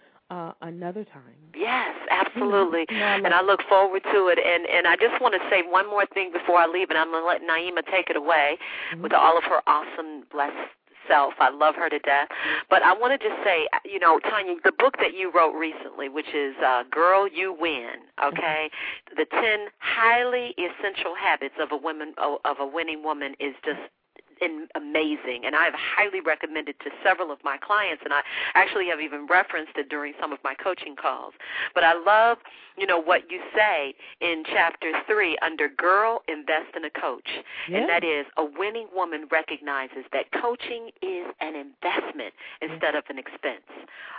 another time. Yes, absolutely. And I look forward to it. And I just want to say one more thing before I leave, and I'm going to let Naima take it away with all of her awesome blessings. I love her to death. But I want to just say, you know, Tanya, the book that you wrote recently, which is Girl, You Win, okay? The 10 highly essential habits of a winning woman is just amazing, and I've highly recommended to several of my clients, and I actually have even referenced it during some of my coaching calls. But I love, you know, what you say in chapter 3 under Girl, Invest in a Coach, and that is a winning woman recognizes that coaching is an investment instead of an expense.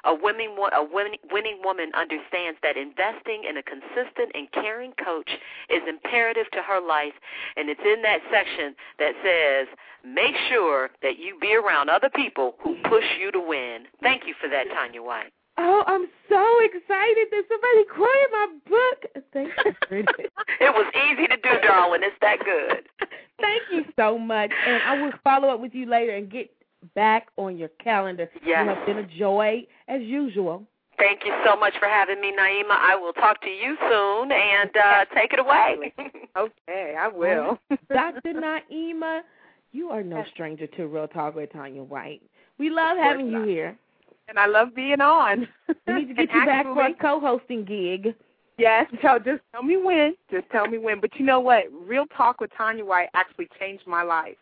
A winning woman understands that investing in a consistent and caring coach is imperative to her life, and it's in that section that says, make sure that you be around other people who push you to win. Thank you for that, Tanya White. Oh, I'm so excited that somebody quoted my book. Thank you, British. It was easy to do, darling. It's that good. Thank you so much. And I will follow up with you later and get back on your calendar. Yes. You have been a joy, as usual. Thank you so much for having me, Naima. I will talk to you soon, and take it away. Okay, I will. Dr. Naima, you are no stranger to Real Talk with Tanya White. We love having you here. And I love being on. We need to get you back for a co-hosting gig. Yes, so just tell me when. But you know what? Real Talk with Tanya White actually changed my life.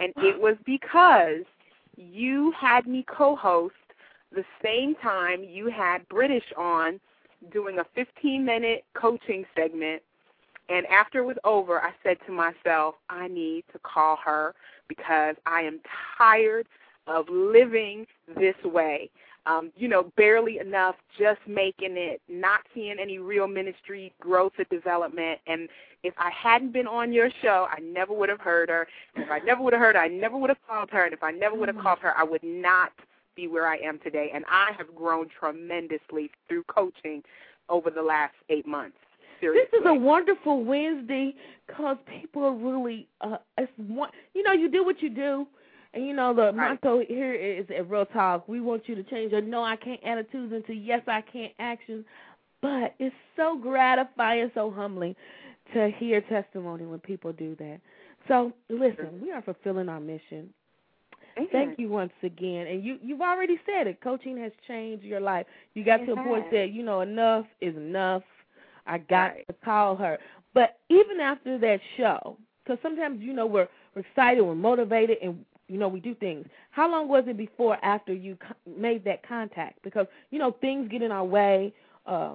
And it was because you had me co-host the same time you had British on doing a 15-minute coaching segment. And after it was over, I said to myself, I need to call her because I am tired of living this way. You know, barely enough, just making it, not seeing any real ministry growth or development. And if I hadn't been on your show, I never would have heard her. And if I never would have heard her, I never would have called her. And if I never would have called her, I would not be where I am today. And I have grown tremendously through coaching over the last 8 months. Seriously. This is a wonderful Wednesday because people are really, you know, you do what you do. And, you know, the motto here is at Real Talk, we want you to change your no, I can't attitudes into yes, I can't action. But it's so gratifying, so humbling to hear testimony when people do that. So, listen, we are fulfilling our mission. Thank you once again. And you've already said it. Coaching has changed your life. You got to a point that, you know, enough is enough. I got to call her. But even after that show, because sometimes, you know, we're excited, we're motivated, and, you know, we do things. How long was it before after you made that contact? Because, you know, things get in our way to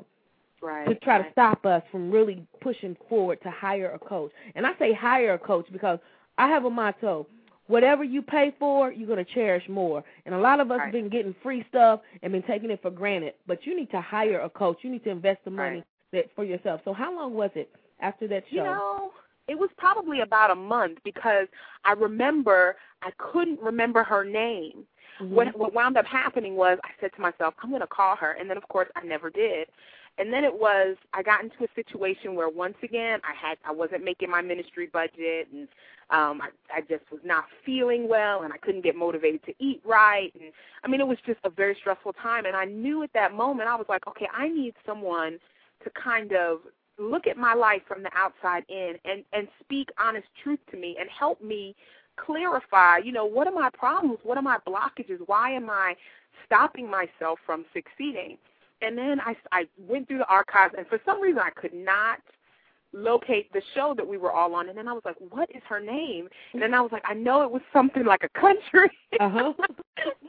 try to stop us from really pushing forward to hire a coach. And I say hire a coach because I have a motto, whatever you pay for, you're going to cherish more. And a lot of us have been getting free stuff and been taking it for granted. But you need to hire a coach. You need to invest the money for yourself. So how long was it after that show? You know, it was probably about a month because I remember I couldn't remember her name. Mm-hmm. What wound up happening was I said to myself, I'm going to call her. And then, of course, I never did. And then it was I got into a situation where, once again, I wasn't making my ministry budget, and I just was not feeling well, and I couldn't get motivated to eat right. And I mean, it was just a very stressful time. And I knew at that moment, I was like, okay, I need someone to kind of look at my life from the outside in and speak honest truth to me and help me clarify, you know, what are my problems? What are my blockages? Why am I stopping myself from succeeding? And then I went through the archives, and for some reason I could not locate the show that we were all on. And then I was like, what is her name? And then I was like, I know it was something like a country. Uh-huh.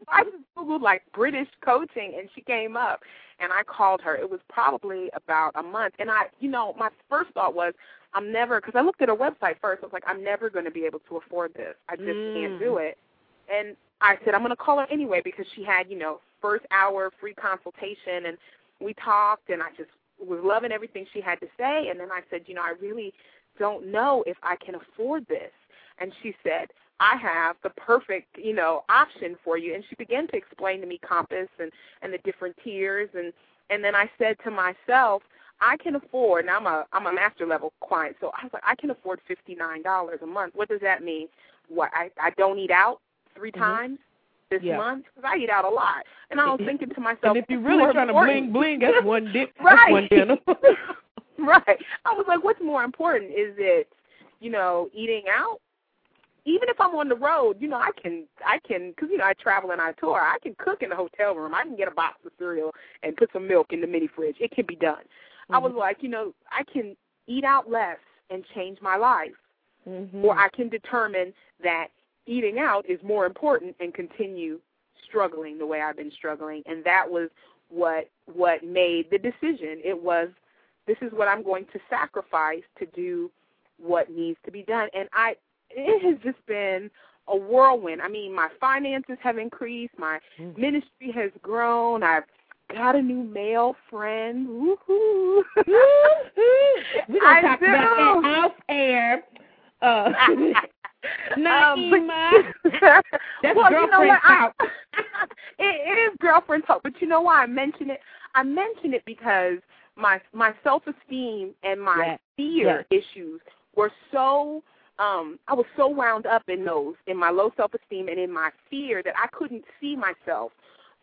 I just Googled, like, British coaching, and she came up, and I called her. It was probably about a month. And I, you know, my first thought was, I'm never, because I looked at her website first. I was like, I'm never going to be able to afford this. I just can't do it. And I said, I'm going to call her anyway, because she had, you know, first hour free consultation, and we talked, and I just was loving everything she had to say. And then I said, you know, I really don't know if I can afford this. And she said, I have the perfect, you know, option for you. And she began to explain to me Compass and the different tiers. And then I said to myself, I can afford, and I'm a master level client, so I was like, I can afford $59 a month. What does that mean? What, I don't eat out 3 times? This month, because I eat out a lot. And I was thinking to myself, and if you're really trying to bling, bling, that's one dip, that's one dinner. Right. I was like, what's more important? Is it, you know, eating out? Even if I'm on the road, you know, I can, because, you know, I travel and I tour. I can cook in the hotel room. I can get a box of cereal and put some milk in the mini fridge. It can be done. Mm-hmm. I was like, you know, I can eat out less and change my life. Mm-hmm. Or I can determine that eating out is more important and continue struggling the way I've been struggling. And that was what made the decision. It was, this is what I'm going to sacrifice to do what needs to be done. And it has just been a whirlwind. I mean, my finances have increased. My ministry has grown. I've got a new male friend. Woo-hoo. We're going to talk about that off air. Naima. That's well, girlfriend, you know what? Talk. It is girlfriend talk, but you know why I mention it? I mention it because my self-esteem and my fear issues were so I was so wound up in those, in my low self-esteem and in my fear, that I couldn't see myself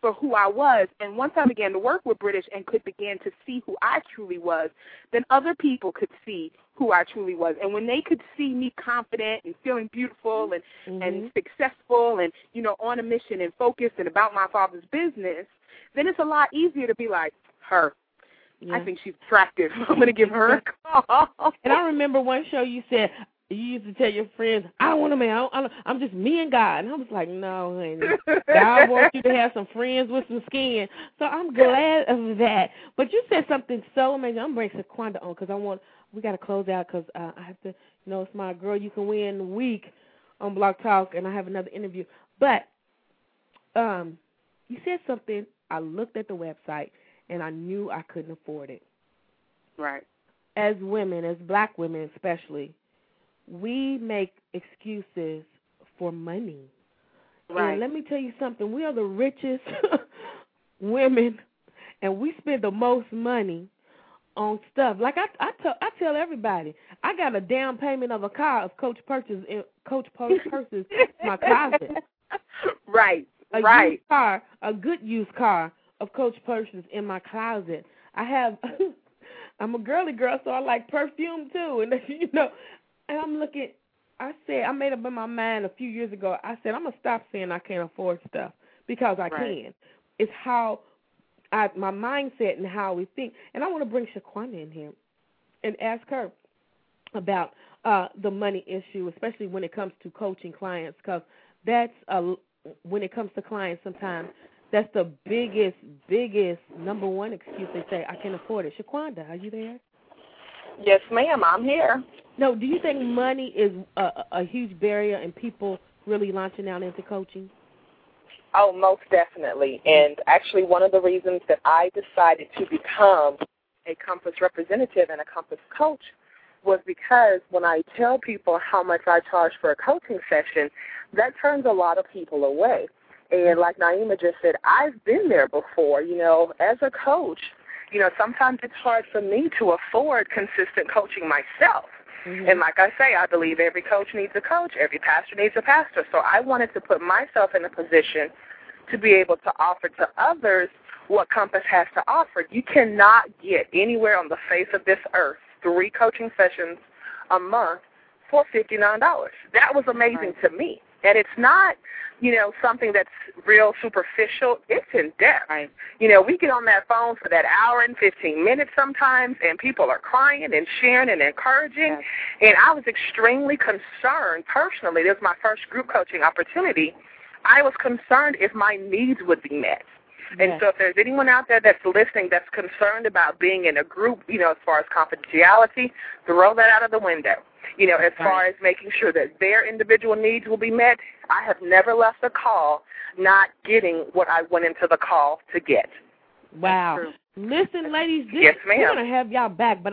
for who I was. And once I began to work with British and began to see who I truly was, then other people could see who I truly was. And when they could see me confident and feeling beautiful and, and successful and, you know, on a mission and focused and about my father's business, then it's a lot easier to be like, her. Yeah. I think she's attractive. I'm going to give her a call. And I remember one show you said, you used to tell your friends, I don't want a man. I'm just me and God. And I was like, no, honey. God wants you to have some friends with some skin. So I'm glad of that. But you said something so amazing. I'm bringing Shaquandra on because we got to close out because I have to, you know, it's my Girl You Can Win week on Block Talk, and I have another interview. But you said something. I looked at the website, and I knew I couldn't afford it. Right. As women, as black women especially, we make excuses for money. Right. And let me tell you something. We are the richest women, and we spend the most money on stuff. Like I tell everybody, I got a down payment of a car of Coach purchases my closet. Right. Used car, a good used car of Coach purchases in my closet. I have. I'm a girly girl, so I like perfume too, and you know. And I'm looking, I said, I made up in my mind a few years ago, I said, I'm going to stop saying I can't afford stuff because I can. It's how my mindset and how we think. And I want to bring Shaquandra in here and ask her about the money issue, especially when it comes to coaching clients, because that's, when it comes to clients sometimes, that's the biggest number one excuse they say, I can't afford it. Shaquandra, are you there? Yes, ma'am, I'm here. No, do you think money is a huge barrier in people really launching out into coaching? Oh, most definitely. And actually one of the reasons that I decided to become a Compass representative and a Compass coach was because when I tell people how much I charge for a coaching session, that turns a lot of people away. And like Naima just said, I've been there before. You know, as a coach, you know, sometimes it's hard for me to afford consistent coaching myself. Mm-hmm. And like I say, I believe every coach needs a coach, every pastor needs a pastor. So I wanted to put myself in a position to be able to offer to others what Compass has to offer. You cannot get anywhere on the face of this earth 3 coaching sessions a month for $59. That was amazing to me. And it's not, you know, something that's real superficial. It's in depth. Right. You know, we get on that phone for that hour and 15 minutes sometimes, and people are crying and sharing and encouraging. Yes. And I was extremely concerned personally. This was my first group coaching opportunity. I was concerned if my needs would be met. Yes. And so if there's anyone out there that's listening that's concerned about being in a group, you know, as far as confidentiality, throw that out of the window. You know, as far as making sure that their individual needs will be met, I have never left a call not getting what I went into the call to get. Wow. Listen, ladies, this, yes, ma'am. We're going to have y'all back, but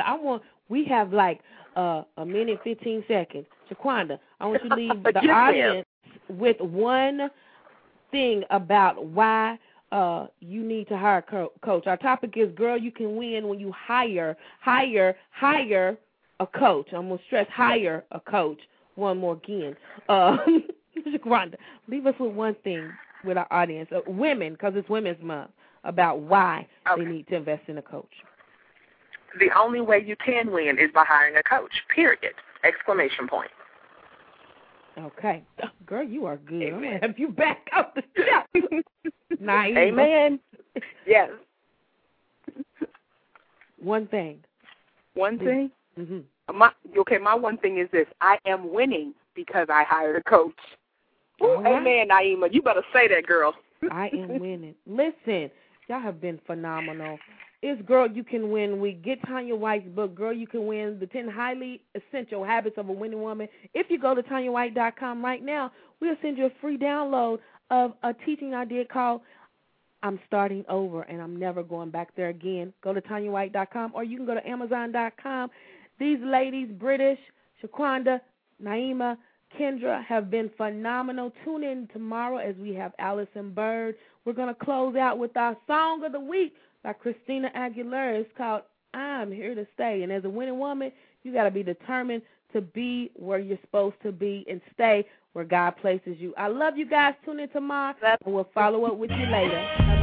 we have like a minute, 15 seconds. Shaquandra, I want you to leave the yes, audience with one thing about why you need to hire a coach. Our topic is, Girl, You Can Win When You hire a coach. I'm going to stress hire a coach one more again. Shaquandra, leave us with one thing with our audience, women, because it's Women's Month, about why they need to invest in a coach. The only way you can win is by hiring a coach, period, ! Okay. Girl, you are good. Amen. I'm going to have you back up the step. Nice. Amen. Yes. One thing. One thing? Mm-hmm. My one thing is this. I am winning because I hired a coach. Ooh, right. Amen, Naima. You better say that, girl. I am winning. Listen, y'all have been phenomenal. It's Girl, You Can Win. We get Tanya White's book, Girl, You Can Win, The 10 Highly Essential Habits of a Winning Woman. If you go to TanyaWhite.com right now, we'll send you a free download of a teaching I did called I'm Starting Over, and I'm Never Going Back There Again. Go to TanyaWhite.com, or you can go to Amazon.com. These ladies, British, Shaquandra, Naima, Kendra, have been phenomenal. Tune in tomorrow as we have Allison Bird. We're going to close out with our Song of the Week by Christina Aguilera. It's called I'm Here to Stay. And as a winning woman, you got to be determined to be where you're supposed to be and stay where God places you. I love you guys. Tune in tomorrow, and we'll follow up with you later.